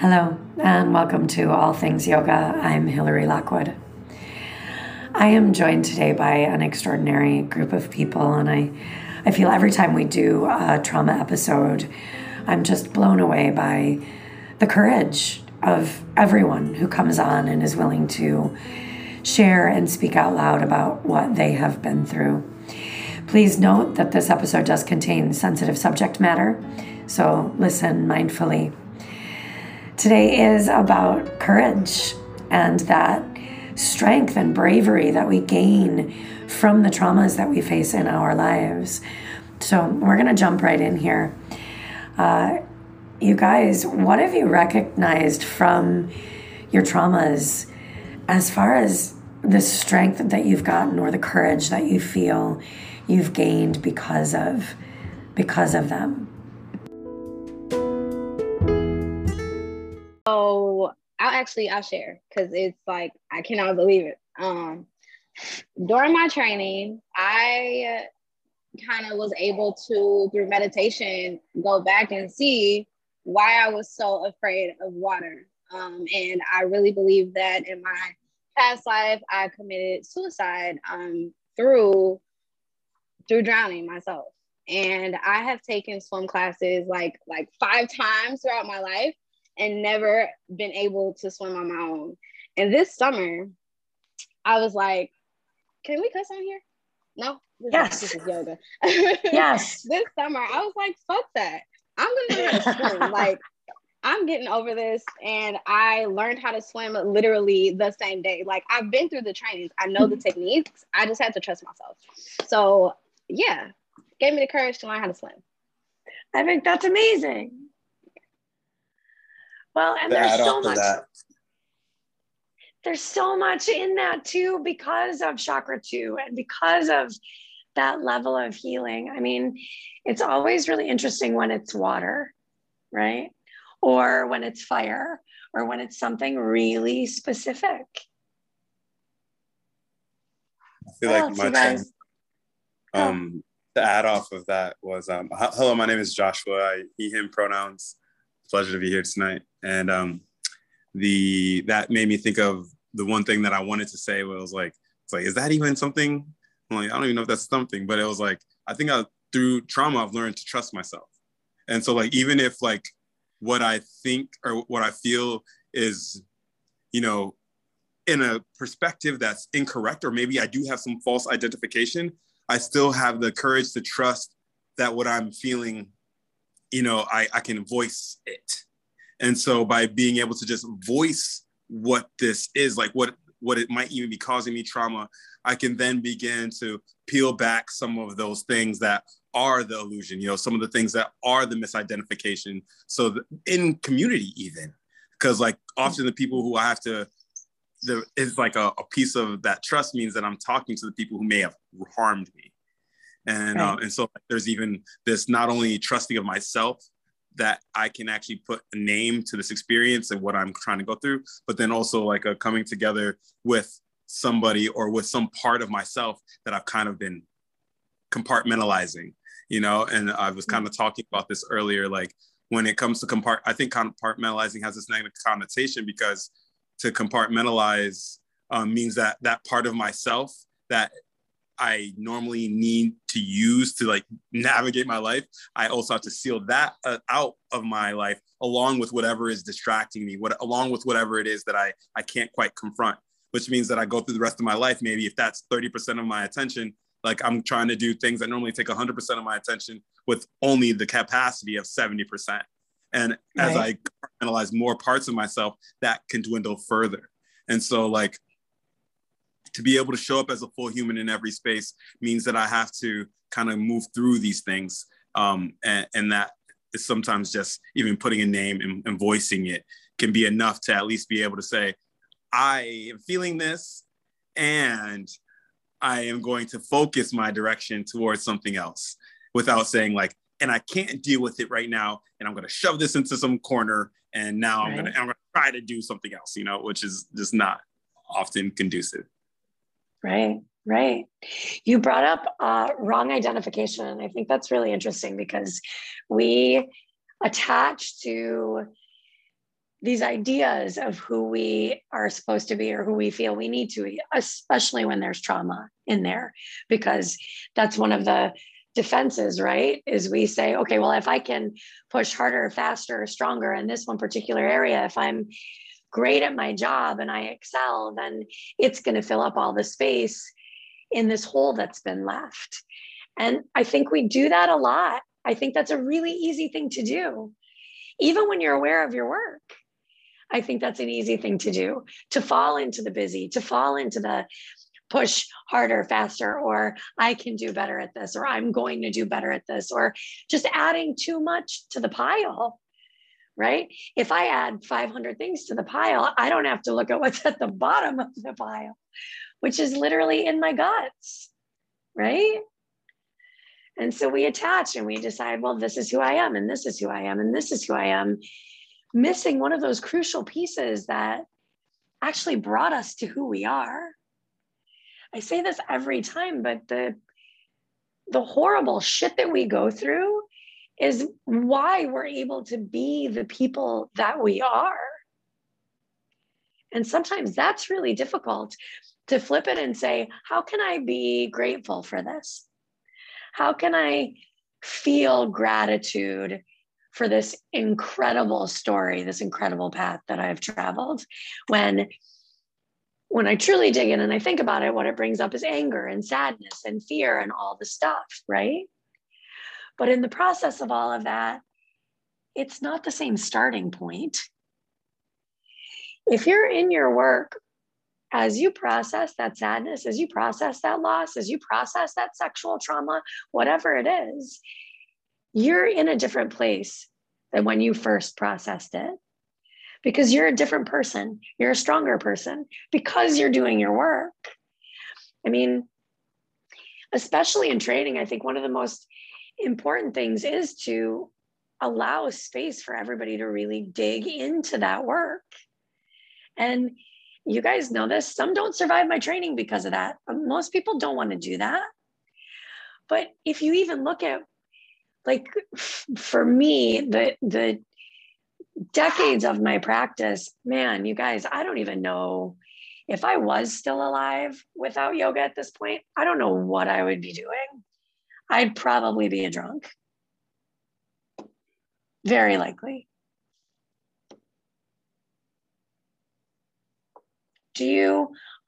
Hello, and welcome to All Things Yoga. I'm Hillary Lockwood. I am joined today by an extraordinary group of people, and I feel every time we do a trauma episode, I'm just blown away by the courage of everyone who comes on and is willing to share and speak out loud about what they have been through. Please note that this episode does contain sensitive subject matter, so listen mindfully. Today is about courage and that strength and bravery that we gain from the traumas that we face in our lives. So we're going to jump right in here. You guys, what have you recognized from your traumas as far as the strength that you've gotten or the courage that you feel you've gained because of them? So I'll share because it's like, I cannot believe it. During my training, I kind of was able to, through meditation, go back and see why I was so afraid of water. And I really believe that in my past life, I committed suicide through drowning myself. And I have taken swim classes like 5 times throughout my life, and never been able to swim on my own. And this summer, I was like, can we cuss on here? No? This is yoga. Yes. This summer, I was like, fuck that. I'm going to swim. Like, I'm getting over this. And I learned how to swim literally the same day. Like, I've been through the trainings. I know the techniques. I just had to trust myself. So, yeah. Gave me the courage to learn how to swim. I think that's amazing. Well, and there's so much in that too, because of chakra 2 and because of that level of healing. I mean, it's always really interesting when it's water, right? Or when it's fire, or when it's something really specific. I feel like to add off of that was, hello, my name is Joshua. I, he, him pronouns. Pleasure to be here tonight. And that made me think of the one thing that I wanted to say, where it was like, it's like, is that even something? I'm like, I don't even know if that's something, but it was like, I think through trauma, I've learned to trust myself. And so like, even if like what I think or what I feel is, you know, in a perspective that's incorrect, or maybe I do have some false identification, I still have the courage to trust that what I'm feeling, you know, I can voice it. And so by being able to just voice what this is, like what it might even be causing me trauma, I can then begin to peel back some of those things that are the illusion, you know, some of the things that are the misidentification. So in community even, because like often the people who I have to, there is like a piece of that trust means that I'm talking to the people who may have harmed me. And right. And so there's even this not only trusting of myself that I can actually put a name to this experience and what I'm trying to go through, but then also like a coming together with somebody or with some part of myself that I've kind of been compartmentalizing, you know. And I was kind of talking about this earlier, like when it comes to I think compartmentalizing has this negative connotation, because to compartmentalize means that part of myself that I normally need to use to like navigate my life, I also have to seal that out of my life, along with whatever is distracting me, along with whatever it is that I can't quite confront, which means that I go through the rest of my life. Maybe if that's 30% of my attention, like I'm trying to do things that normally take 100% of my attention with only the capacity of 70%. And as I analyze more parts of myself, that can dwindle further. And so like, to be able to show up as a full human in every space means that I have to kind of move through these things. And that is sometimes just even putting a name and voicing it can be enough to at least be able to say, I am feeling this and I am going to focus my direction towards something else, without saying like, and I can't deal with it right now, and I'm going to shove this into some corner, and now I'm going to try to do something else, you know, which is just not often conducive. Right. You brought up wrong identification. And I think that's really interesting, because we attach to these ideas of who we are supposed to be or who we feel we need to be, especially when there's trauma in there, because that's one of the defenses, right? Is we say, okay, well, if I can push harder, faster, stronger in this one particular area, if I'm great at my job and I excel, then it's going to fill up all the space in this hole that's been left. And I think we do that a lot. I think that's a really easy thing to do. Even when you're aware of your work, I think that's an easy thing to do, to fall into the busy, to fall into the push harder, faster, or I can do better at this, or I'm going to do better at this, or just adding too much to the pile, right? If I add 500 things to the pile, I don't have to look at what's at the bottom of the pile, which is literally in my guts, right? And so we attach and we decide, well, this is who I am, and this is who I am, and this is who I am, missing one of those crucial pieces that actually brought us to who we are. I say this every time, but the horrible shit that we go through is why we're able to be the people that we are. And sometimes that's really difficult to flip it and say, how can I be grateful for this? How can I feel gratitude for this incredible story, this incredible path that I've traveled? When I truly dig in and I think about it, what it brings up is anger and sadness and fear and all the stuff, right? But in the process of all of that, it's not the same starting point. If you're in your work, as you process that sadness, as you process that loss, as you process that sexual trauma, whatever it is, you're in a different place than when you first processed it, because you're a different person. You're a stronger person because you're doing your work. I mean, especially in training, I think one of the most important things is to allow space for everybody to really dig into that work. And you guys know this. Some don't survive my training because of that. Most people don't want to do that. But if you even look at, like, for me, the decades of my practice, man, you guys, I don't even know if I was still alive without yoga at this point. I don't know what I would be doing. I'd probably be a drunk. Very likely.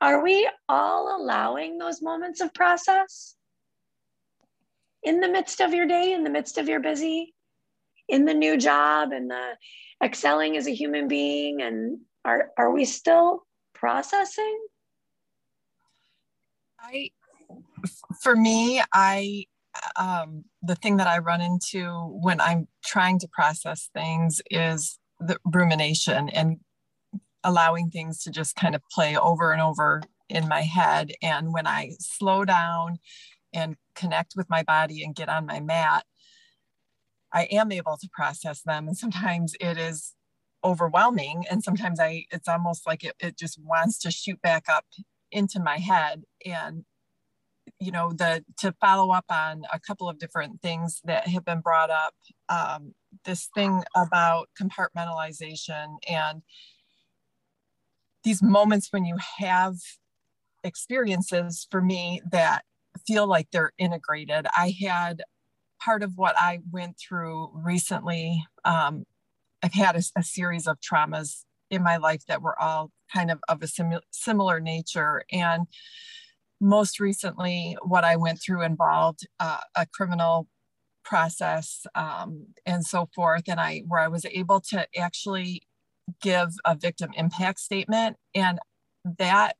Are we all allowing those moments of process in the midst of your day, in the midst of your busy, in the new job and the excelling as a human being? And are we still processing? For me, the thing that I run into when I'm trying to process things is the rumination and allowing things to just kind of play over and over in my head. And when I slow down and connect with my body and get on my mat, I am able to process them. And sometimes it is overwhelming. And sometimes it's almost like it just wants to shoot back up into my head. And, you know, to follow up on a couple of different things that have been brought up, this thing about compartmentalization and these moments when you have experiences, for me, that feel like they're integrated. I had part of what I went through recently. I've had a series of traumas in my life that were all kind of a similar nature. And most recently, what I went through involved a criminal process and so forth. And where I was able to actually give a victim impact statement, and that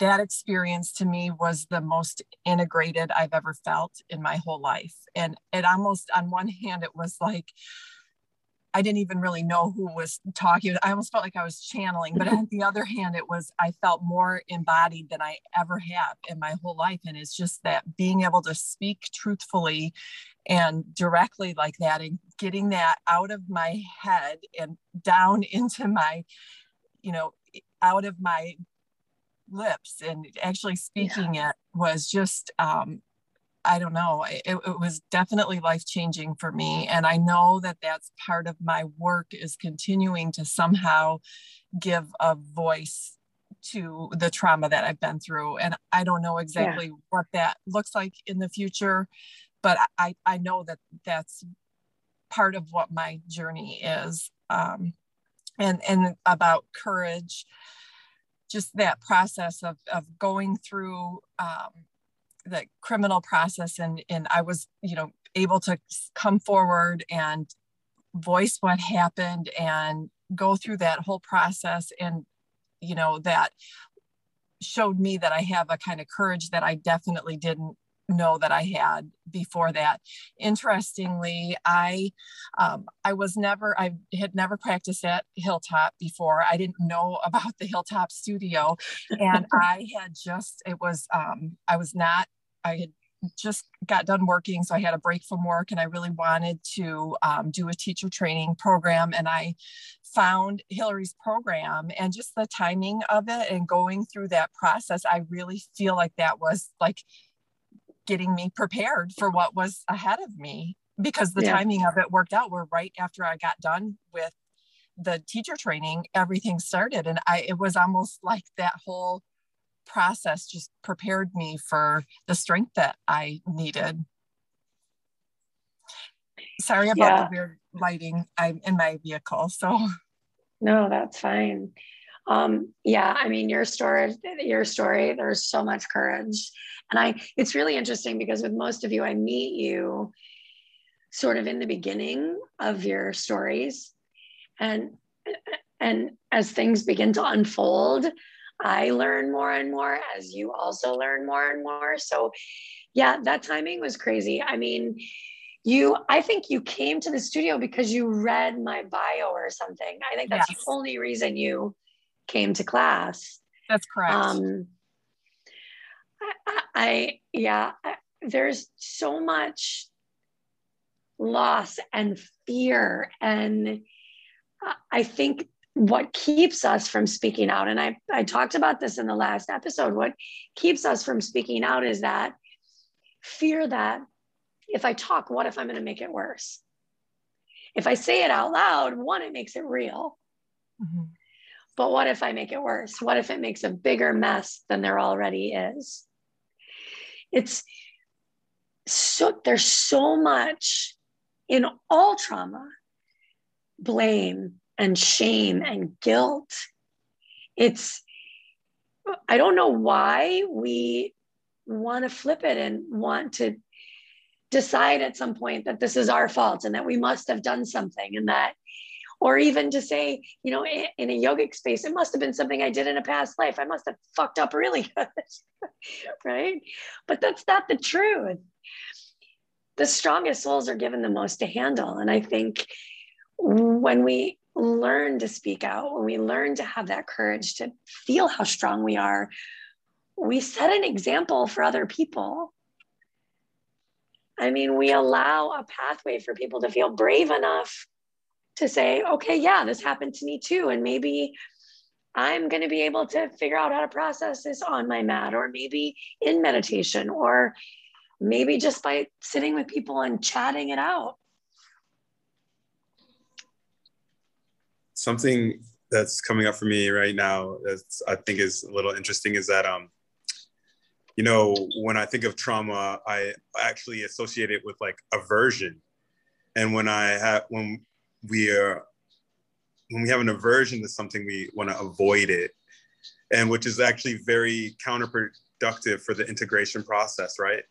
experience to me was the most integrated I've ever felt in my whole life. And it almost, on one hand, it was like I didn't even really know who was talking. I almost felt like I was channeling, but on the other hand, it was, I felt more embodied than I ever have in my whole life. And it's just that being able to speak truthfully and directly like that, and getting that out of my head and down into my, you know, out of my lips and actually speaking it was just I don't know, it was definitely life-changing for me. And I know that that's part of my work, is continuing to somehow give a voice to the trauma that I've been through. And I don't know exactly what that looks like in the future, but I know that that's part of what my journey is. And about courage, just that process of going through, the criminal process, and I was, able to come forward and voice what happened and go through that whole process. And, that showed me that I have a kind of courage that I definitely didn't know that I had before that. Interestingly, I had never practiced at Hilltop before. I didn't know about the Hilltop studio, and I had just got done working. So I had a break from work, and I really wanted to do a teacher training program. And I found Hillary's program, and just the timing of it and going through that process, I really feel like that was like getting me prepared for what was ahead of me, because the timing of it worked out. Where right after I got done with the teacher training, everything started. And it was almost like that whole process just prepared me for the strength that I needed. Sorry about the weird lighting. I'm in my vehicle, so. No, that's fine. I mean, your story, there's so much courage. And it's really interesting, because with most of you, I meet you sort of in the beginning of your stories. And as things begin to unfold, I learn more and more, as you also learn more and more. So that timing was crazy. I mean, I think you came to the studio because you read my bio or something. I think that's the only reason you came to class. That's correct. There's so much loss and fear, and I think what keeps us from speaking out, and I talked about this in the last episode, what keeps us from speaking out is that fear that if I talk, what if I'm going to make it worse? If I say it out loud, one, it makes it real. Mm-hmm. But what if I make it worse? What if it makes a bigger mess than there already is? There's so much in all trauma, blame and shame and guilt. I don't know why we want to flip it and want to decide at some point that this is our fault and that we must have done something, and that, or even to say, in a yogic space, it must have been something I did in a past life. I must have fucked up really good, right? But that's not the truth. The strongest souls are given the most to handle. And I think when we learn to speak out, when we learn to have that courage to feel how strong we are, we set an example for other people. I mean, we allow a pathway for people to feel brave enough to say, okay, this happened to me too. And maybe I'm going to be able to figure out how to process this on my mat, or maybe in meditation, or maybe just by sitting with people and chatting it out. Something that's coming up for me right now that I think is a little interesting is that, when I think of trauma, I actually associate it with like aversion. And when we have an aversion to something, we want to avoid it, and which is actually very counterproductive for the integration process, right?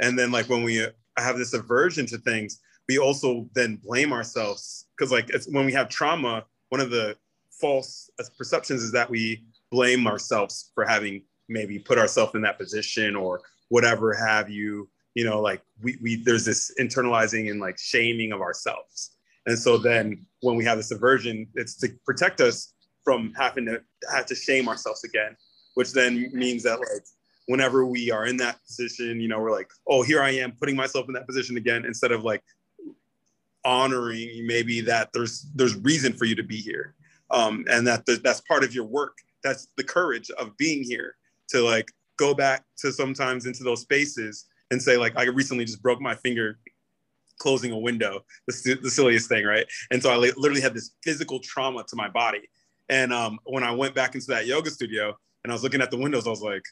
And then like when we have this aversion to things, we also then blame ourselves, because like when we have trauma, one of the false perceptions is that we blame ourselves for having maybe put ourselves in that position or whatever have you. There's this internalizing and like shaming of ourselves. And so then when we have this aversion, it's to protect us from having to shame ourselves again, which then means that like whenever we are in that position, we're like, oh, here I am putting myself in that position again, instead of like honoring maybe that there's reason for you to be here. And that's part of your work. That's the courage of being here, to like go back to sometimes into those spaces and say, like, I recently just broke my finger closing a window, the silliest thing, right? And so I literally had this physical trauma to my body. And when I went back into that yoga studio and I was looking at the windows, I was like,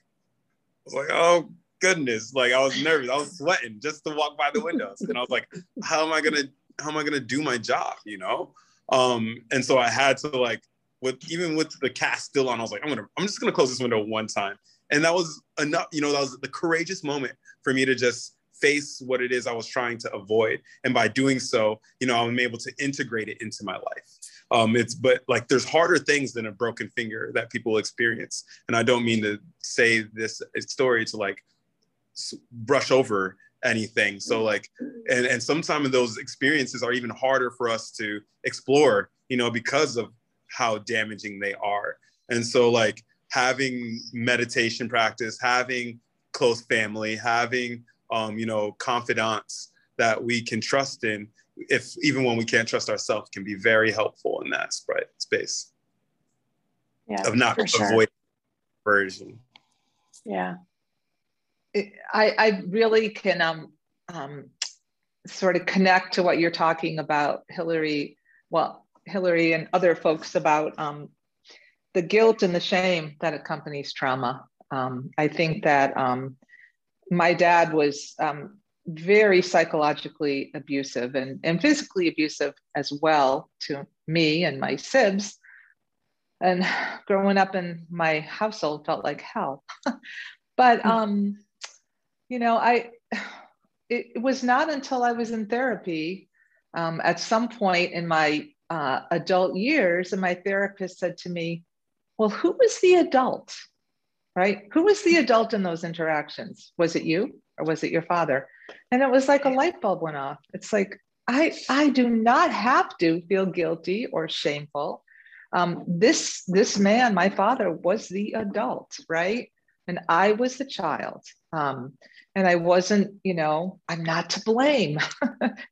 oh goodness, like I was nervous, I was sweating just to walk by the windows. And I was like, how am I gonna do my job, you know? And so I had to, like, even with the cast still on, I was like, I'm just gonna close this window one time. And that was enough, you know, that was the courageous moment for me to just face what it is I was trying to avoid. And by doing so, you know, I'm able to integrate it into my life. But there's harder things than a broken finger that people experience. And I don't mean to say this story to, like, brush over anything. So, like, and sometimes those experiences are even harder for us to explore, you know, because of how damaging they are. And so, like, having meditation practice, having close family, having, you know, confidants that we can trust in, if even when we can't trust ourselves, can be very helpful in that space. Yeah, of not avoiding version. Yeah. I really can sort of connect to what you're talking about, Hillary. Well, Hillary and other folks about the guilt and the shame that accompanies trauma. I think that my dad was very psychologically abusive and physically abusive as well to me and my sibs. And growing up in my household felt like hell. But, you know, it was not until I was in therapy at some point in my adult years, and my therapist said to me, well, who was the adult, right? Who was the adult in those interactions? Was it you or was it your father? And it was like a light bulb went off. It's like, I do not have to feel guilty or shameful. This man, my father, was the adult, right? And I was the child. And I wasn't, you know, I'm not to blame.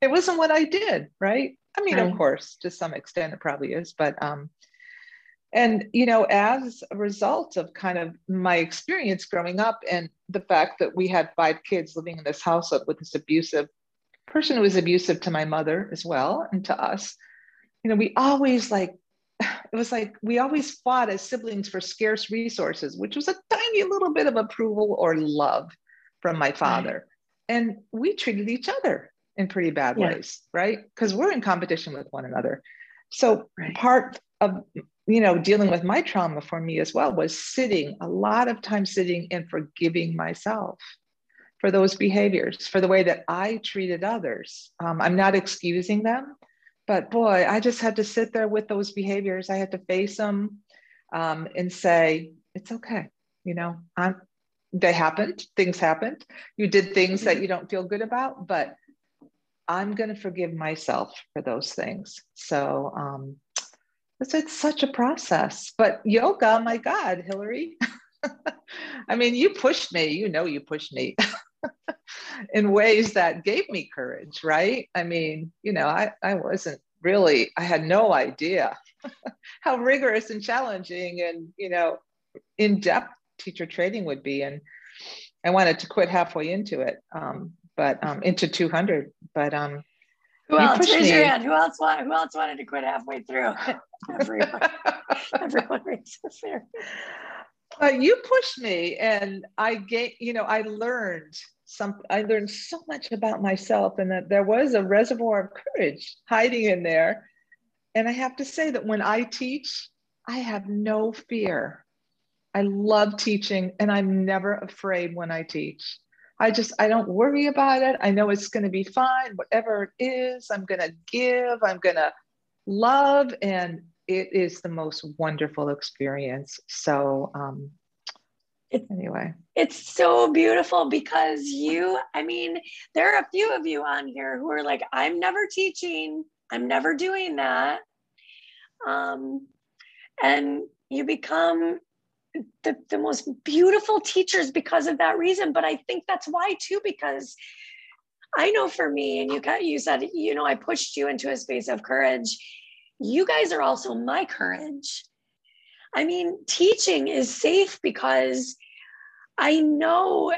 It wasn't what I did, right? I mean, of course, to some extent it probably is, but, and, you know, as a result of kind of my experience growing up and the fact that we had 5 kids living in this household with this abusive person who was abusive to my mother as well and to us, you know, we always fought as siblings for scarce resources, which was a tiny little bit of approval or love from my father. Right. And we treated each other in pretty bad ways, right? Because we're in competition with one another. So part of, you know, dealing with my trauma for me as well was a lot of time sitting and forgiving myself for those behaviors, for the way that I treated others. I'm not excusing them, but boy, I just had to sit there with those behaviors. I had to face them and say, it's okay. You know, they happened, things happened. You did things that you don't feel good about, but I'm going to forgive myself for those things. So it's such a process, but yoga, my God, Hillary, I mean, you pushed me in ways that gave me courage, right? I mean, you know, I had no idea how rigorous and challenging and, you know, in-depth teacher training would be. And I wanted to quit halfway into it. Into 200, who else? Raise your hand. Who else wanted to quit halfway through? Everyone raises their. But you pushed me, and I learned so much about myself, and that there was a reservoir of courage hiding in there. And I have to say that when I teach, I have no fear. I love teaching, and I'm never afraid when I teach. I don't worry about it. I know it's going to be fine, whatever it is, I'm going to give, I'm going to love. And it is the most wonderful experience. So anyway. It's so beautiful because there are a few of you on here who are like, I'm never teaching. I'm never doing that. And you become the most beautiful teachers because of that reason. But I think that's why too, because I know for me, and you said, you know, I pushed you into a space of courage. You guys are also my courage. I mean, teaching is safe because I know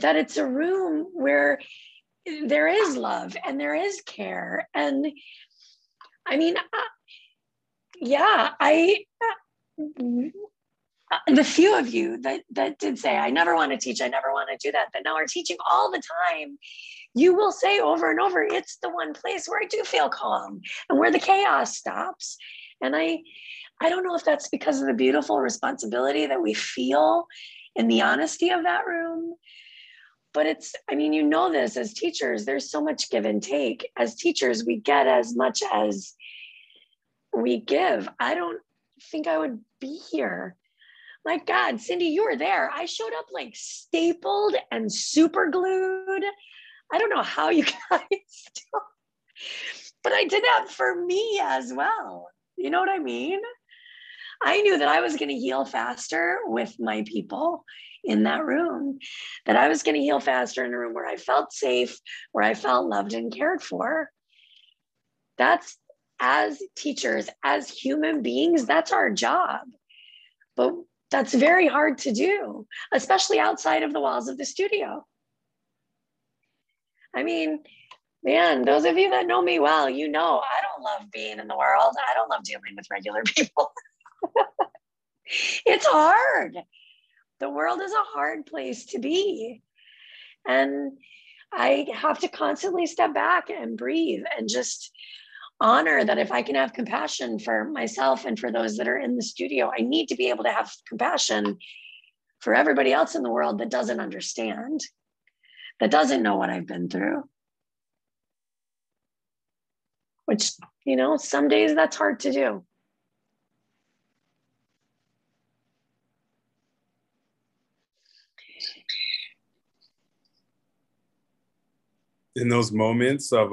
that it's a room where there is love and there is care. And I mean, the few of you that did say, I never want to teach, I never want to do that, that now are teaching all the time, you will say over and over, it's the one place where I do feel calm and where the chaos stops. And I don't know if that's because of the beautiful responsibility that we feel in the honesty of that room, but it's, I mean, you know this as teachers, there's so much give and take. As teachers, we get as much as we give. I don't think I would be here. My God, Cindy, you were there. I showed up like stapled and super glued. I don't know how you guys do, but I did that for me as well. You know what I mean? I knew that I was going to heal faster with my people in that room, that I was going to heal faster in a room where I felt safe, where I felt loved and cared for. That's, as teachers, as human beings, that's our job. But that's very hard to do, especially outside of the walls of the studio. I mean, man, those of you that know me well, you know I don't love being in the world. I don't love dealing with regular people. It's hard. The world is a hard place to be. And I have to constantly step back and breathe and just honor that if I can have compassion for myself and for those that are in the studio, I need to be able to have compassion for everybody else in the world that doesn't understand, that doesn't know what I've been through. Which, you know, some days that's hard to do. In those moments of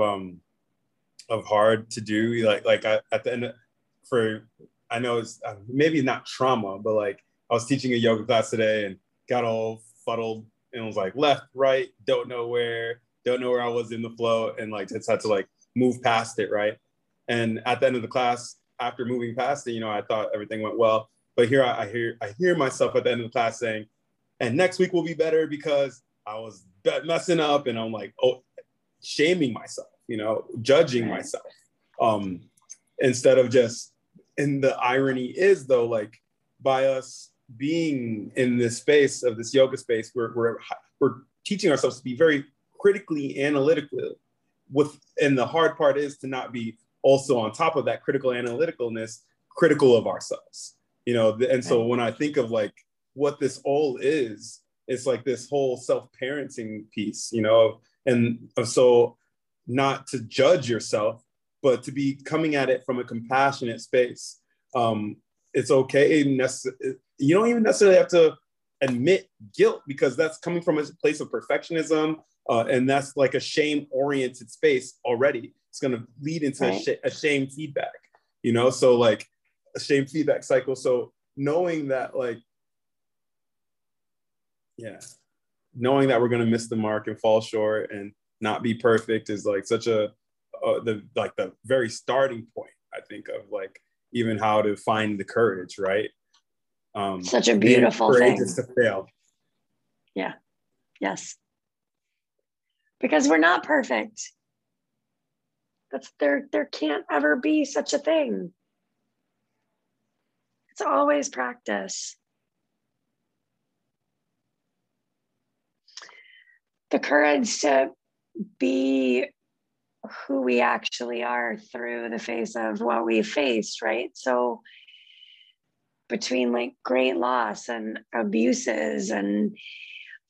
hard to do, like at the end of, I know it's maybe not trauma, but like I was teaching a yoga class today and got all fuddled and was like left, right, don't know where I was in the flow, and like just had to like move past it, right? And at the end of the class, after moving past it, you know, I thought everything went well, but here I hear myself at the end of the class saying, and next week will be better because I was messing up, and I'm like, oh, shaming myself, you know, judging myself, instead of just, and the irony is though, like by us being in this space of this yoga space, we're teaching ourselves to be very critically analytical with, and the hard part is to not be also on top of that critical analyticalness, critical of ourselves, you know? And so when I think of like what this all is, it's like this whole self-parenting piece, you know, and so not to judge yourself, but to be coming at it from a compassionate space. It's okay. You don't even necessarily have to admit guilt because that's coming from a place of perfectionism. And that's like a shame-oriented space already. It's going to lead into a shame feedback, you know? So like a shame feedback cycle. So knowing that like, yeah, knowing that we're going to miss the mark and fall short and not be perfect is like such a, the very starting point, I think, of like even how to find the courage, right? Such a beautiful thing. Courageous to fail. Yeah. Yes. Because we're not perfect. That's there can't ever be such a thing. It's always practice. The courage to be who we actually are through the face of what we faced, right? So between like great loss and abuses, and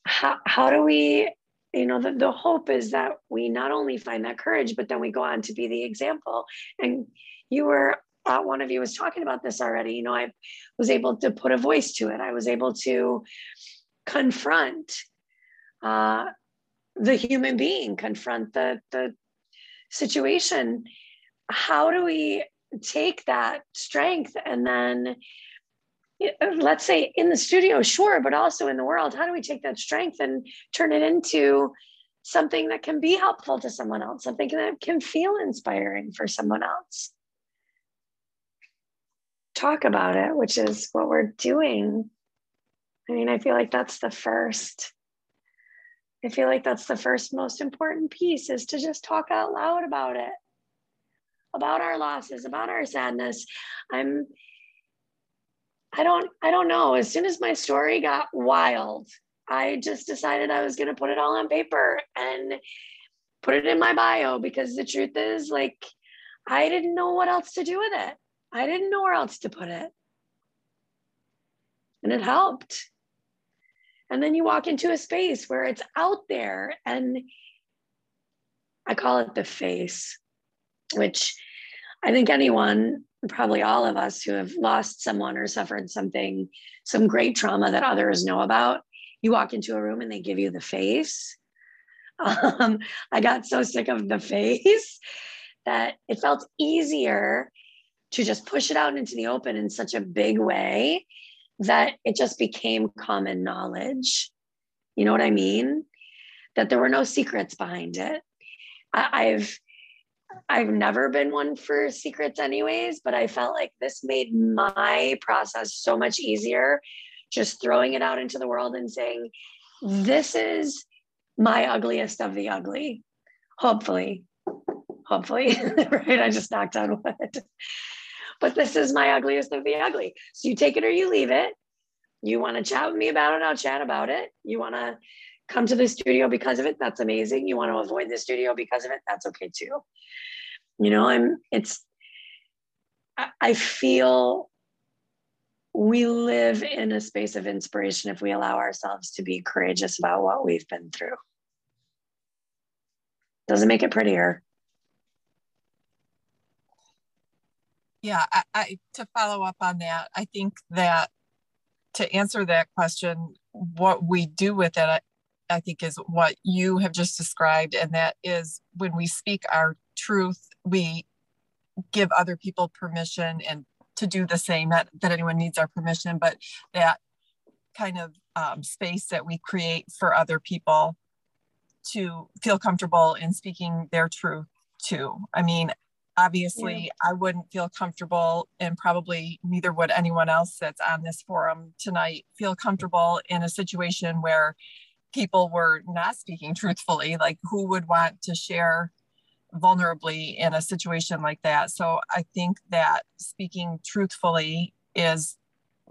how do we, you know, the hope is that we not only find that courage, but then we go on to be the example. And you were, one of you was talking about this already, you know, I was able to put a voice to it. I was able to confront the human being, confront the situation. How do we take that strength and then, let's say in the studio, sure, but also in the world, how do we take that strength and turn it into something that can be helpful to someone else, something that can feel inspiring for someone else? Talk about it, which is what we're doing. I mean, I feel like that's the first I feel like that's the first most important piece, is to just talk out loud about it, about our losses, about our sadness. I don't know. As soon as my story got wild, I just decided I was going to put it all on paper and put it in my bio, because the truth is, like, I didn't know what else to do with it. I didn't know where else to put it. And it helped. And then you walk into a space where it's out there, and I call it the face, which I think anyone, probably all of us who have lost someone or suffered something, some great trauma that others know about, you walk into a room and they give you the face. I got so sick of the face that it felt easier to just push it out into the open in such a big way that it just became common knowledge. You know what I mean? That there were no secrets behind it. I've never been one for secrets anyways, but I felt like this made my process so much easier, just throwing it out into the world and saying, this is my ugliest of the ugly. Hopefully, right? I just knocked on wood. But this is my ugliest of the ugly. So you take it or you leave it. You want to chat with me about it, I'll chat about it. You want to come to the studio because of it, that's amazing. You want to avoid the studio because of it, that's okay too. You know, I feel we live in a space of inspiration if we allow ourselves to be courageous about what we've been through. Doesn't make it prettier. Yeah, I to follow up on that, I think that to answer that question, what we do with it, I think is what you have just described. And that is, when we speak our truth, we give other people permission and to do the same. Not that anyone needs our permission, but that kind of space that we create for other people to feel comfortable in speaking their truth too. I mean, obviously, I wouldn't feel comfortable, and probably neither would anyone else that's on this forum tonight, feel comfortable in a situation where people were not speaking truthfully. Like, who would want to share vulnerably in a situation like that? So I think that speaking truthfully is,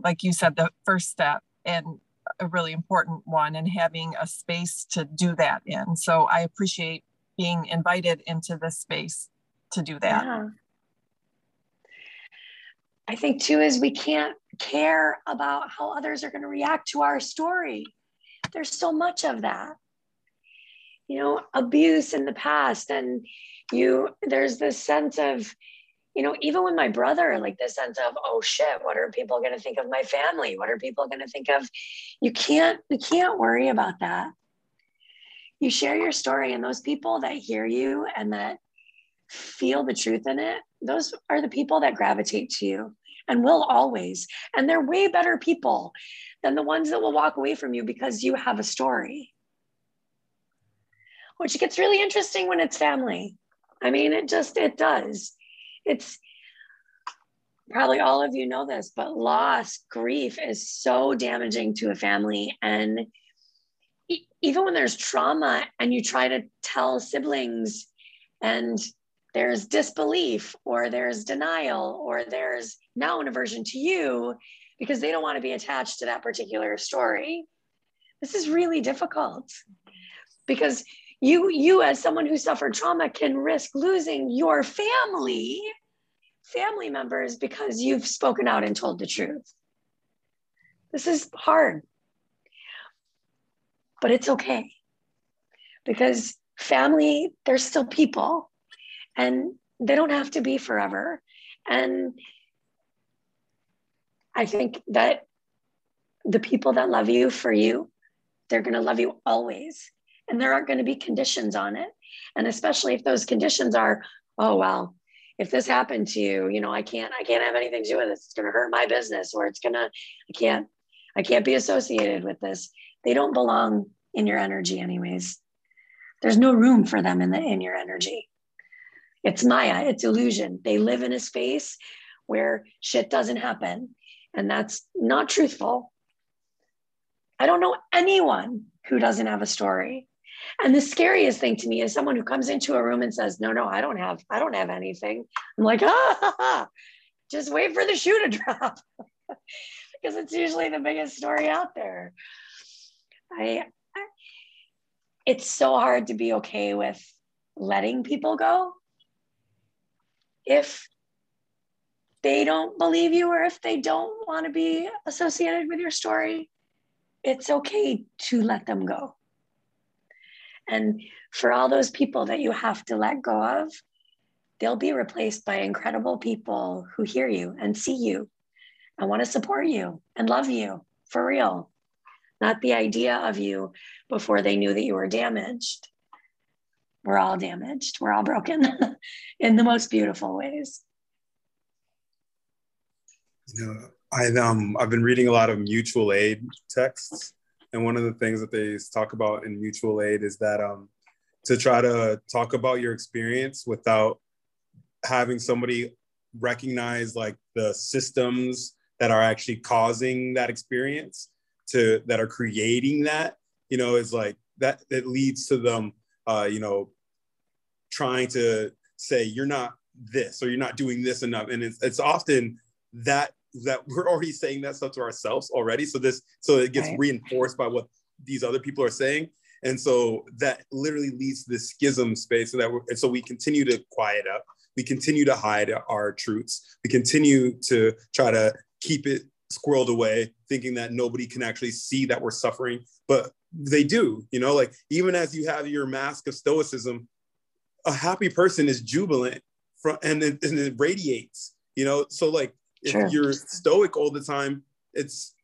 like you said, the first step, and a really important one, and having a space to do that in. So I appreciate being invited into this space to do that. Yeah. I think too is, we can't care about how others are going to react to our story. There's so much of that, you know, abuse in the past, and there's this sense of, you know, even with my brother, like this sense of, oh shit, what are people going to think of my family? What are people going to think of? You can't worry about that. You share your story, and those people that hear you and that feel the truth in it, those are the people that gravitate to you and will always. And they're way better people than the ones that will walk away from you because you have a story. Which gets really interesting when it's family. I mean, it does. It's probably, all of you know this, but loss, grief is so damaging to a family. And even when there's trauma and you try to tell siblings and there's disbelief, or there's denial, or there's now an aversion to you because they don't want to be attached to that particular story. This is really difficult, because you as someone who suffered trauma can risk losing your family members because you've spoken out and told the truth. This is hard, but it's okay, because family, they're still people. And they don't have to be forever. And I think that the people that love you for you, they're going to love you always. And there aren't going to be conditions on it. And especially if those conditions are, oh, well, if this happened to you, you know, I can't have anything to do with this. It's going to hurt my business, or I can't be associated with this. They don't belong in your energy anyways. There's no room for them in your energy. It's Maya, it's illusion. They live in a space where shit doesn't happen. And that's not truthful. I don't know anyone who doesn't have a story. And the scariest thing to me is someone who comes into a room and says, no, I don't have anything. I'm like, just wait for the shoe to drop, because it's usually the biggest story out there. It's so hard to be okay with letting people go if they don't believe you, or if they don't want to be associated with your story. It's okay to let them go. And for all those people that you have to let go of, they'll be replaced by incredible people who hear you and see you and want to support you and love you for real. Not the idea of you before they knew that you were damaged. We're all damaged. We're all broken in the most beautiful ways. You know, I've been reading a lot of mutual aid texts. And one of the things that they talk about in mutual aid is that to try to talk about your experience without having somebody recognize like the systems that are actually causing that experience, that are creating that, you know, is like that, it leads to them, you know, trying to say, you're not this, or you're not doing this enough. And it's often that we're already saying that stuff to ourselves already. So it gets reinforced by what these other people are saying. And so that literally leads to this schism space. And so we continue to quiet up. We continue to hide our truths. We continue to try to keep it squirreled away, thinking that nobody can actually see that we're suffering, but they do, you know, like even as you have your mask of stoicism, a happy person is jubilant and it radiates, you know? So like, if you're stoic all the time, it's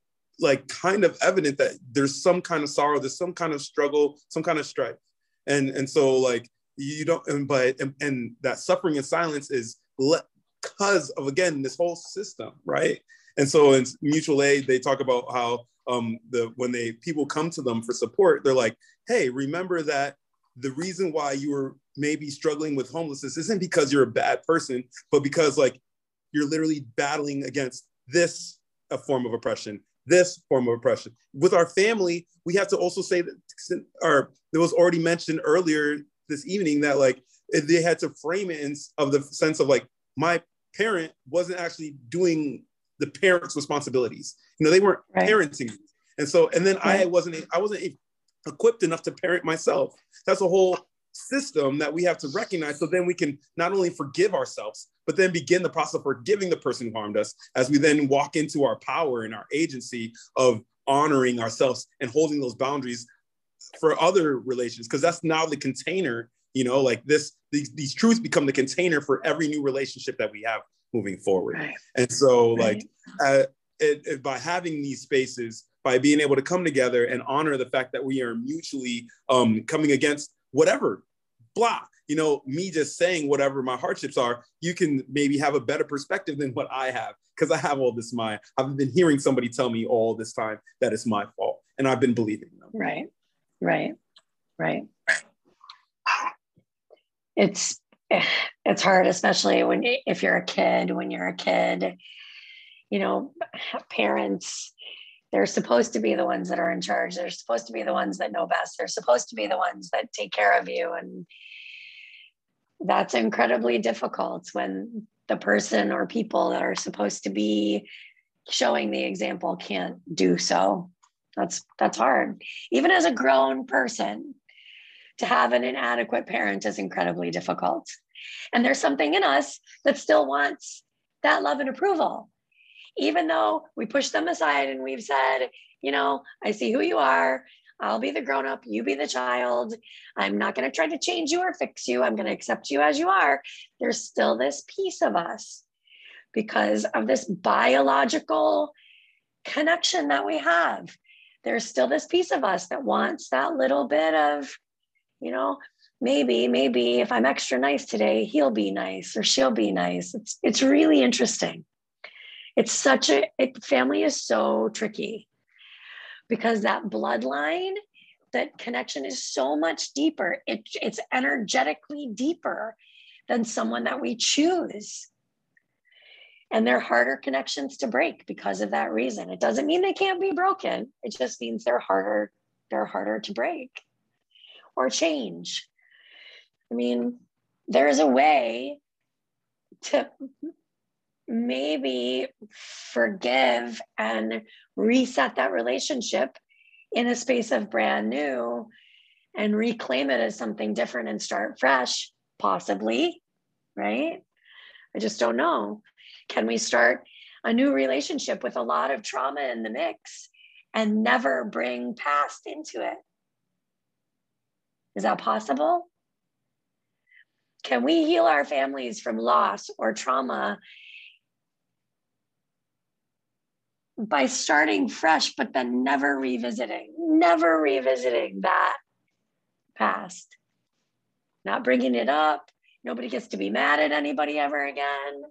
like kind of evident that there's some kind of sorrow, there's some kind of struggle, some kind of strife. And so like you don't, and that suffering in silence is because of, again, this whole system, right? And so in mutual aid, they talk about how when people come to them for support, they're like, hey, remember that the reason why you were maybe struggling with homelessness isn't because you're a bad person, but because like, you're literally battling against a form of oppression, this form of oppression. With our family, we have to also say that, or it was already mentioned earlier this evening, that like they had to frame it in the sense of like, my parent wasn't actually doing the parents' responsibilities. You know, they weren't parenting. And so, and then I wasn't equipped enough to parent myself. That's a whole system that we have to recognize, so then we can not only forgive ourselves, but then begin the process of forgiving the person who harmed us, as we then walk into our power and our agency of honoring ourselves and holding those boundaries for other relations, because that's now the container, you know, like these truths become the container for every new relationship that we have moving forward. And so like by having these spaces, by being able to come together and honor the fact that we are mutually coming against whatever, blah, you know, me just saying whatever my hardships are, you can maybe have a better perspective than what I have, because I have all this mine. I've been hearing somebody tell me all this time that it's my fault, and I've been believing them. Right. It's hard, especially if you're a kid, you know, parents, they're supposed to be the ones that are in charge. They're supposed to be the ones that know best. They're supposed to be the ones that take care of you. And that's incredibly difficult when the person or people that are supposed to be showing the example can't do so. That's hard. Even as a grown person, to have an inadequate parent is incredibly difficult. And there's something in us that still wants that love and approval. Even though we push them aside and we've said, you know, I see who you are. I'll be the grown-up. You be the child. I'm not going to try to change you or fix you. I'm going to accept you as you are. There's still this piece of us because of this biological connection that we have. There's still this piece of us that wants that little bit of, you know, maybe if I'm extra nice today, he'll be nice or she'll be nice. It's really interesting. It's such family is so tricky because that bloodline, that connection is so much deeper. It's energetically deeper than someone that we choose. And they're harder connections to break because of that reason. It doesn't mean they can't be broken. It just means they're harder to break. or change. I mean, there's a way to maybe forgive and reset that relationship in a space of brand new and reclaim it as something different and start fresh, possibly, right? I just don't know. Can we start a new relationship with a lot of trauma in the mix and never bring past into it? Is that possible? Can we heal our families from loss or trauma by starting fresh, but then never revisiting that past, not bringing it up? Nobody gets to be mad at anybody ever again.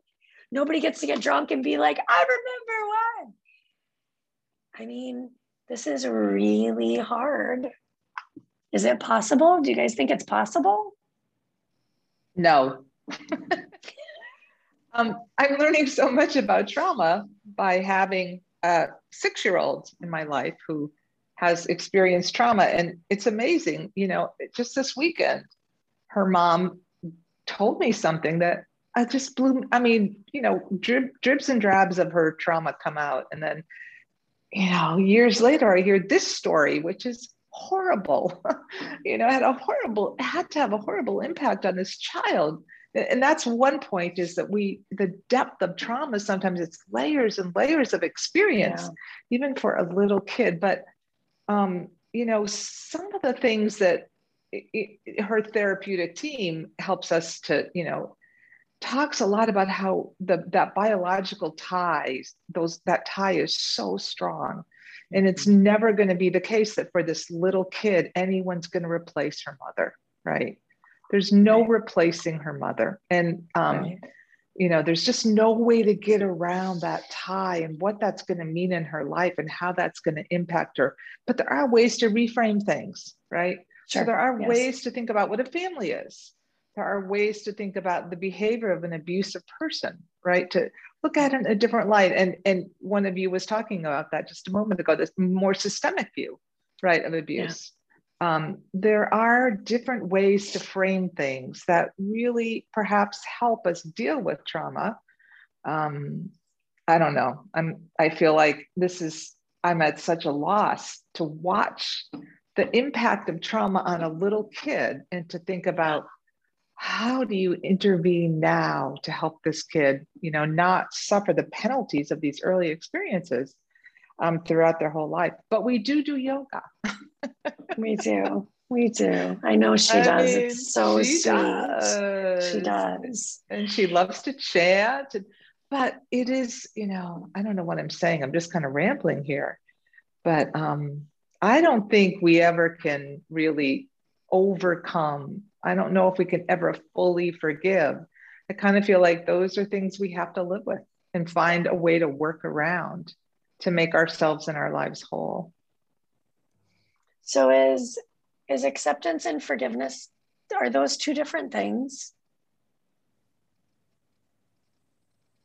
Nobody gets to get drunk and be like, I remember what. I mean, this is really hard. Is it possible? Do you guys think it's possible? No. I'm learning so much about trauma by having a 6-year-old in my life who has experienced trauma. And it's amazing, you know, just this weekend, her mom told me something that I just blew. I mean, you know, dribs and drabs of her trauma come out. And then, you know, years later, I hear this story, which is horrible. You know, had to have a horrible impact on this child. And that's one point, is that the depth of trauma, sometimes it's layers and layers of experience, even for a little kid. But, you know, some of the things that her therapeutic team helps us to, you know, talks a lot about how that biological ties, that tie is so strong. And it's never going to be the case that for this little kid, anyone's going to replace her mother, right? There's no replacing her mother. And, you know, there's just no way to get around that tie and what that's going to mean in her life and how that's going to impact her. But there are ways to reframe things, right? Sure. So there are ways to think about what a family is. There are ways to think about the behavior of an abusive person, right? To look at it in a different light. And one of you was talking about that just a moment ago, this more systemic view, right, of abuse. Yeah. There are different ways to frame things that really perhaps help us deal with trauma. I don't know. I feel like I'm at such a loss to watch the impact of trauma on a little kid and to think about, how do you intervene now to help this kid, you know, not suffer the penalties of these early experiences throughout their whole life? But we do yoga. We do. I know she does. I mean, it's so sweet. She does. And she loves to chant. But it is, you know, I don't know what I'm saying. I'm just kind of rambling here. But I don't think we ever can really overcome. I don't know if we can ever fully forgive. I kind of feel like those are things we have to live with and find a way to work around to make ourselves and our lives whole. So is acceptance and forgiveness, are those two different things?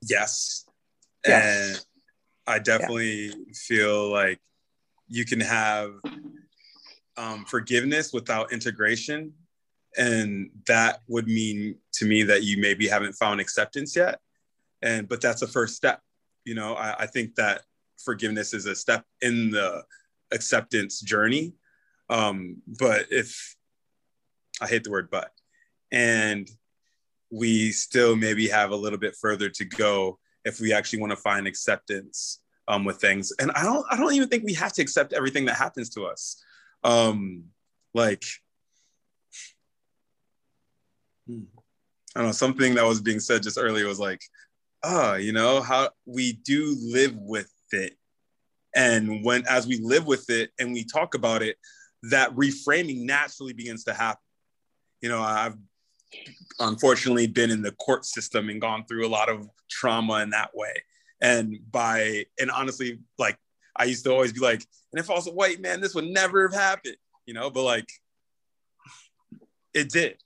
Yes. And I definitely feel like you can have forgiveness without integration. And that would mean to me that you maybe haven't found acceptance yet. But that's a first step. You know, I think that forgiveness is a step in the acceptance journey. But if, I hate the word but, and we still maybe have a little bit further to go if we actually want to find acceptance with things. And I don't even think we have to accept everything that happens to us. Like, I don't know, something that was being said just earlier was like, you know, how we do live with it. And when, as we live with it and we talk about it, that reframing naturally begins to happen. You know, I've unfortunately been in the court system and gone through a lot of trauma in that way. And honestly, like, I used to always be like, and if I was a white man, this would never have happened, you know, but like, it did.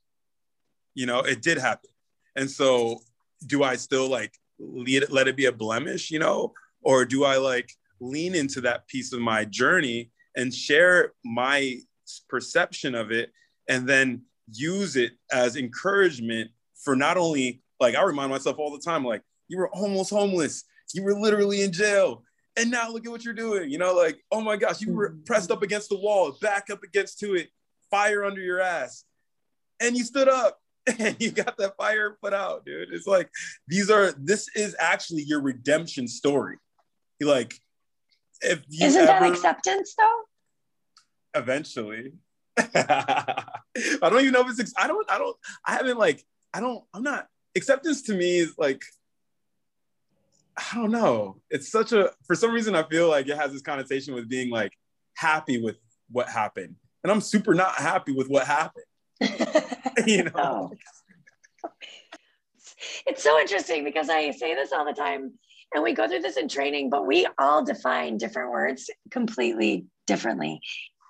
You know, it did happen. And so do I still like let it be a blemish, you know, or do I like lean into that piece of my journey and share my perception of it and then use it as encouragement for not only, like, I remind myself all the time, like, you were almost homeless. You were literally in jail. And now look at what you're doing. You know, like, oh my gosh, you were pressed up against the wall, back up against to it, fire under your ass. And you stood up and you got that fire put out, dude. It's like, this is actually your redemption story. Like, if you isn't that acceptance though? Eventually. I don't even know if it's, acceptance to me is like, I don't know. It's such a, for some reason, I feel like it has this connotation with being like happy with what happened. And I'm super not happy with what happened. You know? Oh. It's so interesting because I say this all the time and we go through this in training, but we all define different words completely differently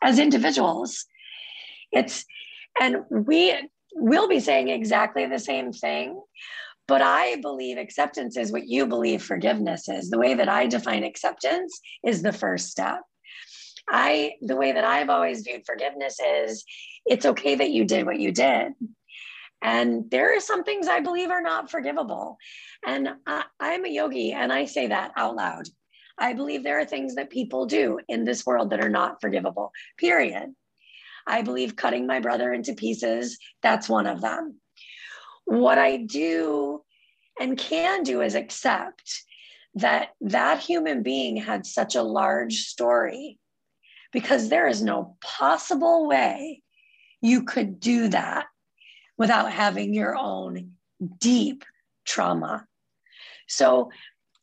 as individuals. And we will be saying exactly the same thing. But I believe acceptance is what you believe forgiveness is. The way that I define acceptance is the first step. The way that I've always viewed forgiveness is, it's okay that you did what you did. And there are some things I believe are not forgivable. And I'm a yogi and I say that out loud. I believe there are things that people do in this world that are not forgivable, period. I believe cutting my brother into pieces, that's one of them. What I do and can do is accept that that human being had such a large story, because there is no possible way you could do that without having your own deep trauma. So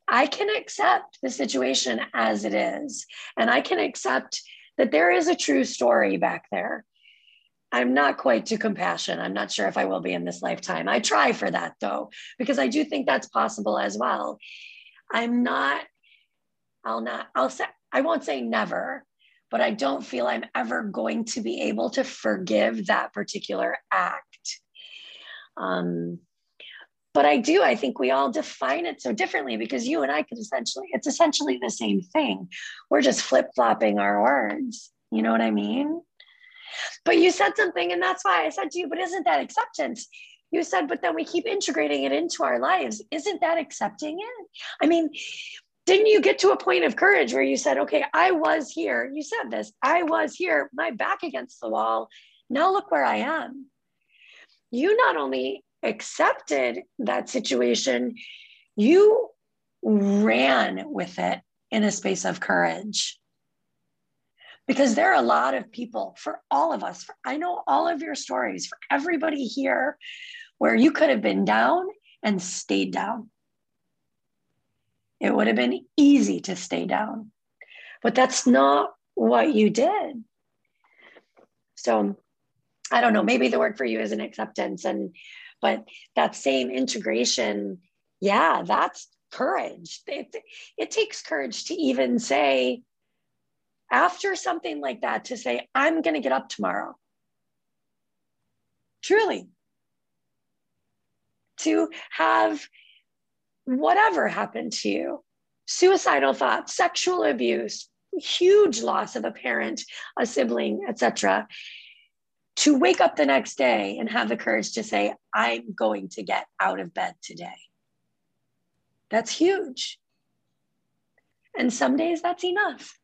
I can accept the situation as it is, and I can accept that there is a true story back there. I'm not quite to compassion. I'm not sure if I will be in this lifetime. I try for that though, because I do think that's possible as well. I won't say never, but I don't feel I'm ever going to be able to forgive that particular act. But I think we all define it so differently, because you and I could it's essentially the same thing. We're just flip-flopping our words. You know what I mean? But you said something, and that's why I said to you, but isn't that acceptance? You said, but then we keep integrating it into our lives. Isn't that accepting it? I mean, didn't you get to a point of courage where you said, okay, I was here. You said this, I was here, my back against the wall. Now look where I am. You not only accepted that situation, you ran with it in a space of courage. Because there are a lot of people, for all of us, I know all of your stories, for everybody here, where you could have been down and stayed down. It would have been easy to stay down, but that's not what you did. So I don't know, maybe the word for you is an acceptance, but that same integration, yeah, that's courage. It takes courage to even say, after something like that, to say, I'm going to get up tomorrow. Truly. To have whatever happened to you, suicidal thoughts, sexual abuse, huge loss of a parent, a sibling, etc., to wake up the next day and have the courage to say, I'm going to get out of bed today. That's huge. And some days that's enough.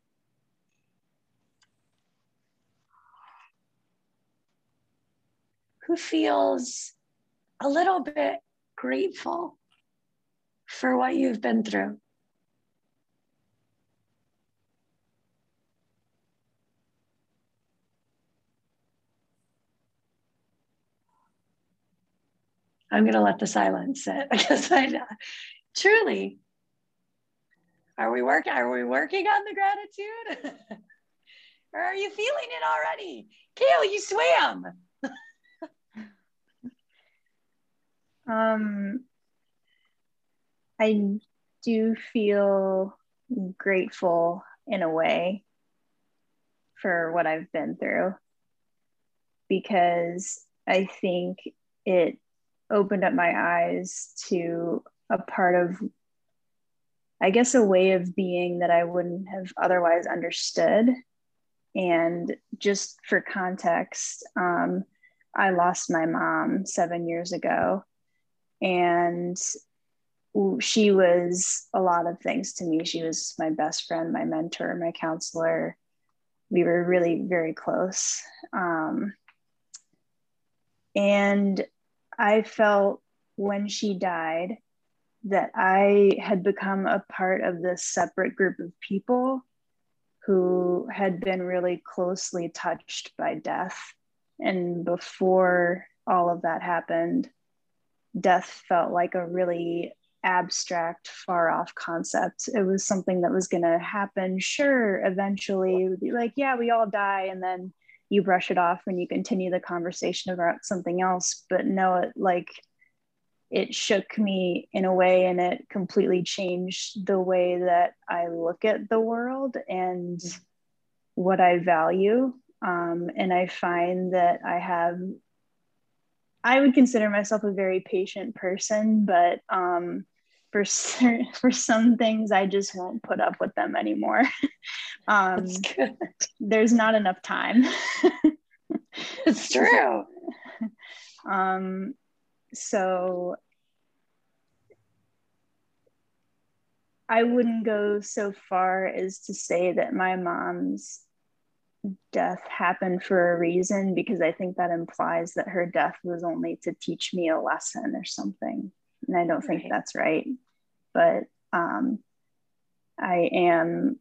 Who feels a little bit grateful for what you've been through? I'm going to let the silence sit. Truly, are we working on the gratitude? Or are you feeling it already? Kale, you swam. I do feel grateful in a way for what I've been through, because I think it opened up my eyes to a part of, I guess, a way of being that I wouldn't have otherwise understood. And just for context, I lost my mom 7 years ago, and she was a lot of things to me. She was my best friend, my mentor, my counselor. We were really very close. And I felt when she died that I had become a part of this separate group of people who had been really closely touched by death. And before all of that happened, death felt like a really abstract, far off concept. It was something that was going to happen. Sure, eventually it would be like, yeah, we all die. And then you brush it off and you continue the conversation about something else. But no, it shook me in a way, and it completely changed the way that I look at the world and what I value. And I find that I would consider myself a very patient person, but for some things, I just won't put up with them anymore. That's good. There's not enough time. It's true. So I wouldn't go so far as to say that my mom's death happened for a reason, because I think that implies that her death was only to teach me a lesson or something. And I don't think that's right. But I am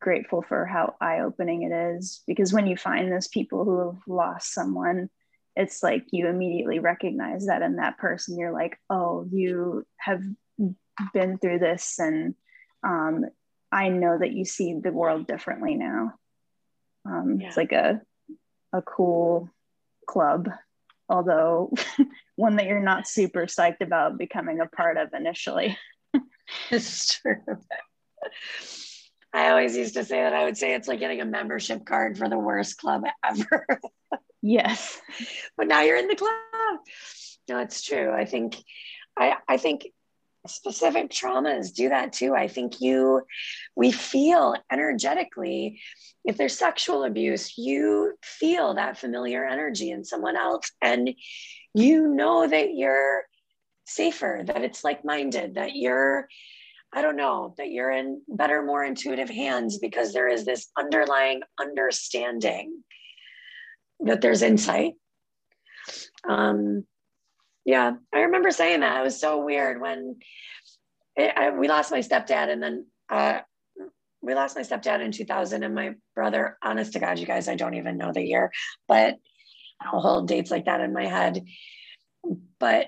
grateful for how eye-opening it is, because when you find those people who have lost someone, it's like you immediately recognize that in that person. You're like, oh, you have been through this, and I know that you see the world differently now. Yeah. It's like a cool club, although one that you're not super psyched about becoming a part of initially. It's true. I always used to say that I would say it's like getting a membership card for the worst club ever. Yes. But now you're in the club. No, it's true. I think, I think specific traumas do that too. I think we feel energetically, if there's sexual abuse, you feel that familiar energy in someone else, and you know that you're safer, that it's like-minded, that you're, I don't know, that you're in better, more intuitive hands, because there is this underlying understanding that there's insight. Yeah, I remember saying that. It was so weird when we lost my stepdad, and then we lost my stepdad in 2000, and my brother, honest to God, you guys, I don't even know the year, but I don't hold dates like that in my head. But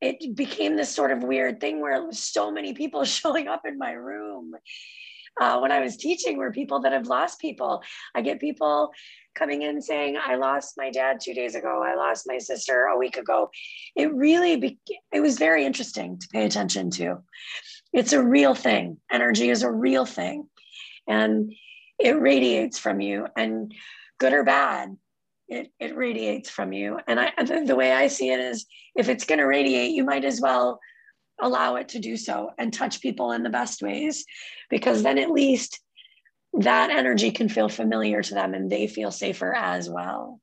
it became this sort of weird thing where it was so many people showing up in my room. When I was teaching, were people that have lost people. I get people coming in saying, I lost my dad 2 days ago. I lost my sister a week ago. It really, it was very interesting to pay attention to. It's a real thing. Energy is a real thing. And it radiates from you, and good or bad, it radiates from you. And the way I see it is, if it's going to radiate, you might as well allow it to do so and touch people in the best ways, because then at least that energy can feel familiar to them and they feel safer as well.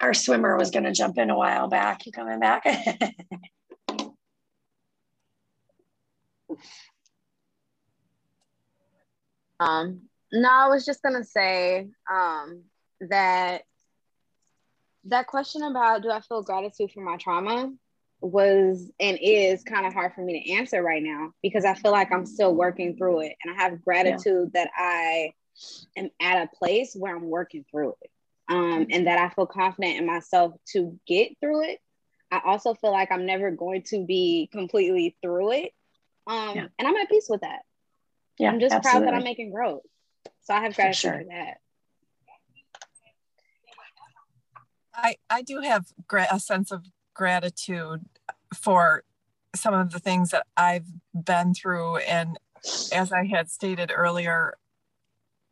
Our swimmer was going to jump in a while back. You coming back? No, I was just going to say that question about do I feel gratitude for my trauma was and is kind of hard for me to answer right now, because I feel like I'm still working through it, and I have gratitude that I am at a place where I'm working through it, and that I feel confident in myself to get through it. I also feel like I'm never going to be completely through it, and I'm at peace with that. Yeah, I'm just absolutely proud that I'm making growth, so I have gratitude for that. I do have a sense of gratitude for some of the things that I've been through. And as I had stated earlier,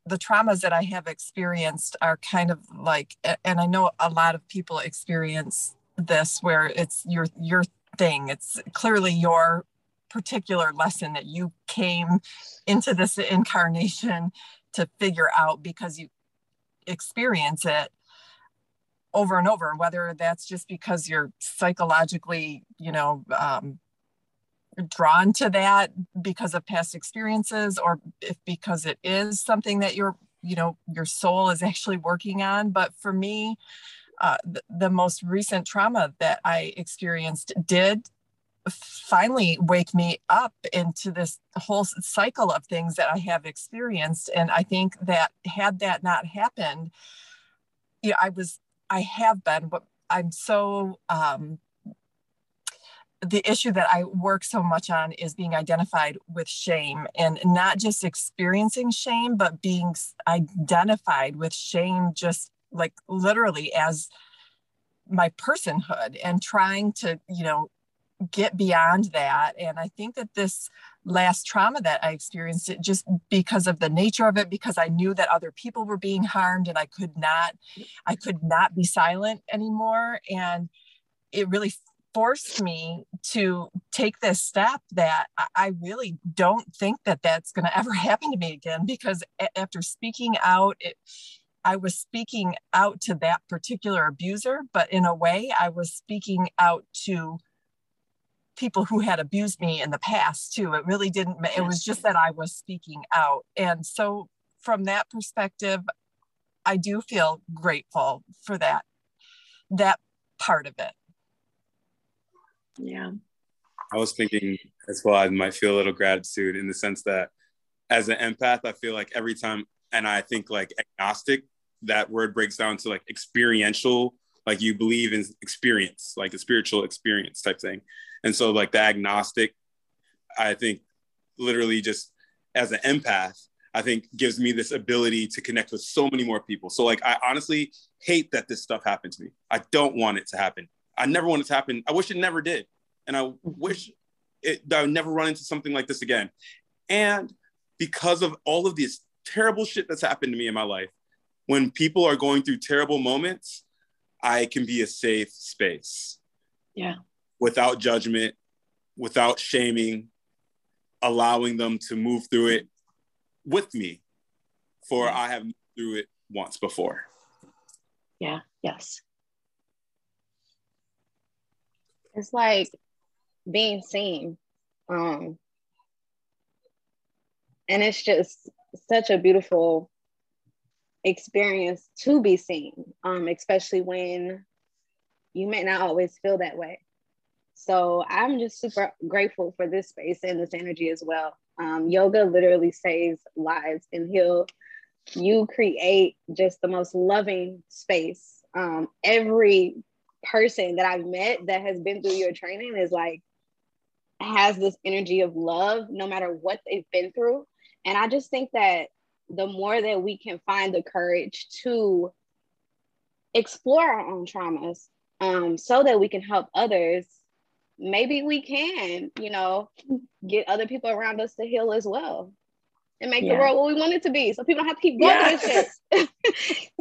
the traumas that I have experienced are kind of like, and I know a lot of people experience this where it's your thing. It's clearly your particular lesson that you came into this incarnation to figure out because you experience it over and over, whether that's just because you're psychologically, you know, drawn to that because of past experiences, or if because it is something that you're, you know, your soul is actually working on. But for me, the most recent trauma that I experienced did finally wake me up into this whole cycle of things that I have experienced. And I think that had that not happened, yeah, the issue that I work so much on is being identified with shame, and not just experiencing shame, but being identified with shame, just like literally as my personhood, and trying to, you know, get beyond that. And I think that this last trauma that I experienced, it just because of the nature of it, because I knew that other people were being harmed and I could not be silent anymore. And it really forced me to take this step that I really don't think that that's going to ever happen to me again, because after speaking out, I was speaking out to that particular abuser, but in a way I was speaking out to people who had abused me in the past too. It really didn't, it was just that I was speaking out. And so from that perspective, I do feel grateful for that part of it. Yeah. I was thinking as well, I might feel a little gratitude in the sense that as an empath, I feel like every time, and I think like agnostic, that word breaks down to like experiential, like you believe in experience, like a spiritual experience type thing. And so like the agnostic, I think literally just as an empath, I think gives me this ability to connect with so many more people. So like, I honestly hate that this stuff happened to me. I don't want it to happen. I never want it to happen. I wish it never did. And I wish that I would never run into something like this again. And because of all of this terrible shit that's happened to me in my life, when people are going through terrible moments, I can be a safe space. Yeah. Without judgment, without shaming, allowing them to move through it with me, for I have moved through it once before. Yeah, yes. It's like being seen. And it's just such a beautiful experience to be seen, especially when you may not always feel that way. So I'm just super grateful for this space and this energy as well. Yoga literally saves lives, and you create just the most loving space. Every person that I've met that has been through your training is like, has this energy of love no matter what they've been through. And I just think that the more that we can find the courage to explore our own traumas, so that we can help others, maybe we can, you know, get other people around us to heal as well, and make the world what we want it to be, so people don't have to keep going through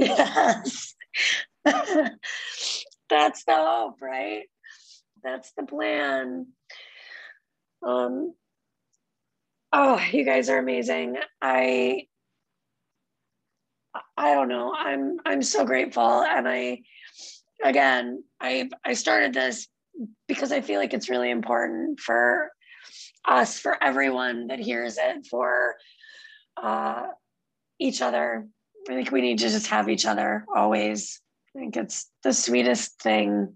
this shit. That's the hope, right? That's the plan. Oh, you guys are amazing. I don't know. I'm so grateful. And I started this because I feel like it's really important for us, for everyone that hears it, for each other. I think we need to just have each other always. I think it's the sweetest thing.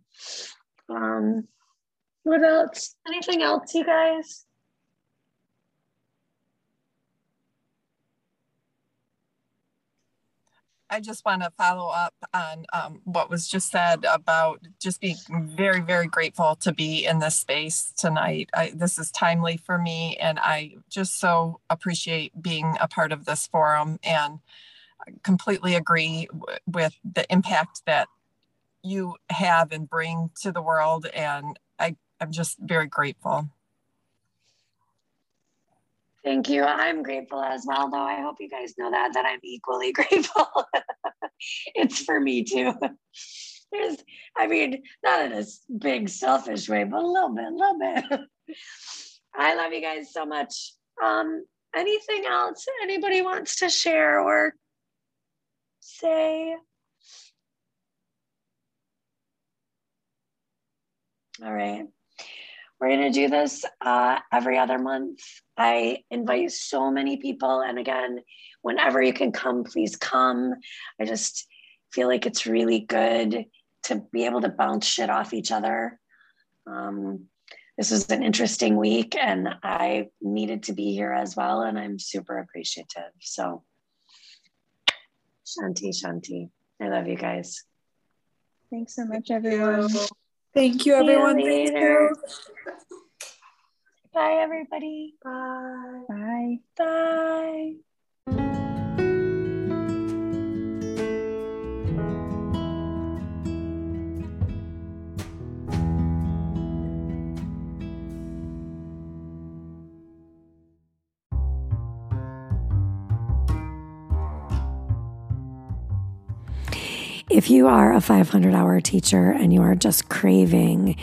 What else? Anything else, you guys? I just want to follow up on what was just said about just being very, very grateful to be in this space tonight. This is timely for me, and I just so appreciate being a part of this forum, and completely agree with the impact that you have and bring to the world. And I'm just very grateful. Thank you. I'm grateful as well, though. I hope you guys know that I'm equally grateful. It's for me too. I mean, not in a big selfish way, but a little bit. I love you guys so much. Anything else anybody wants to share or say? All right. We're going to do this every other month. I invite so many people. And again, whenever you can come, please come. I just feel like it's really good to be able to bounce shit off each other. This was an interesting week and I needed to be here as well. And I'm super appreciative. So Shanti, Shanti. I love you guys. Thanks so much, everyone. Thank you, everyone. Thank you. Bye, everybody. Bye. Bye. Bye. If you are a 500-hour teacher and you are just craving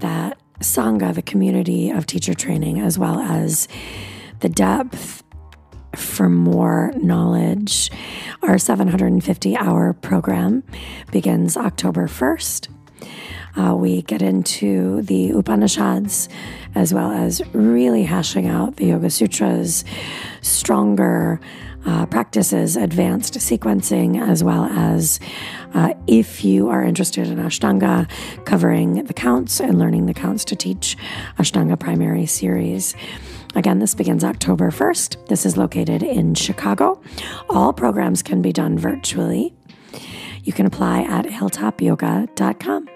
that Sangha, the community of teacher training, as well as the depth for more knowledge, our 750-hour program begins October 1st. We get into the Upanishads, as well as really hashing out the Yoga Sutras, stronger practices, advanced sequencing, as well as if you are interested in Ashtanga, covering the counts and learning the counts to teach Ashtanga Primary Series. Again, this begins October 1st. This is located in Chicago. All programs can be done virtually. You can apply at hilltopyoga.com.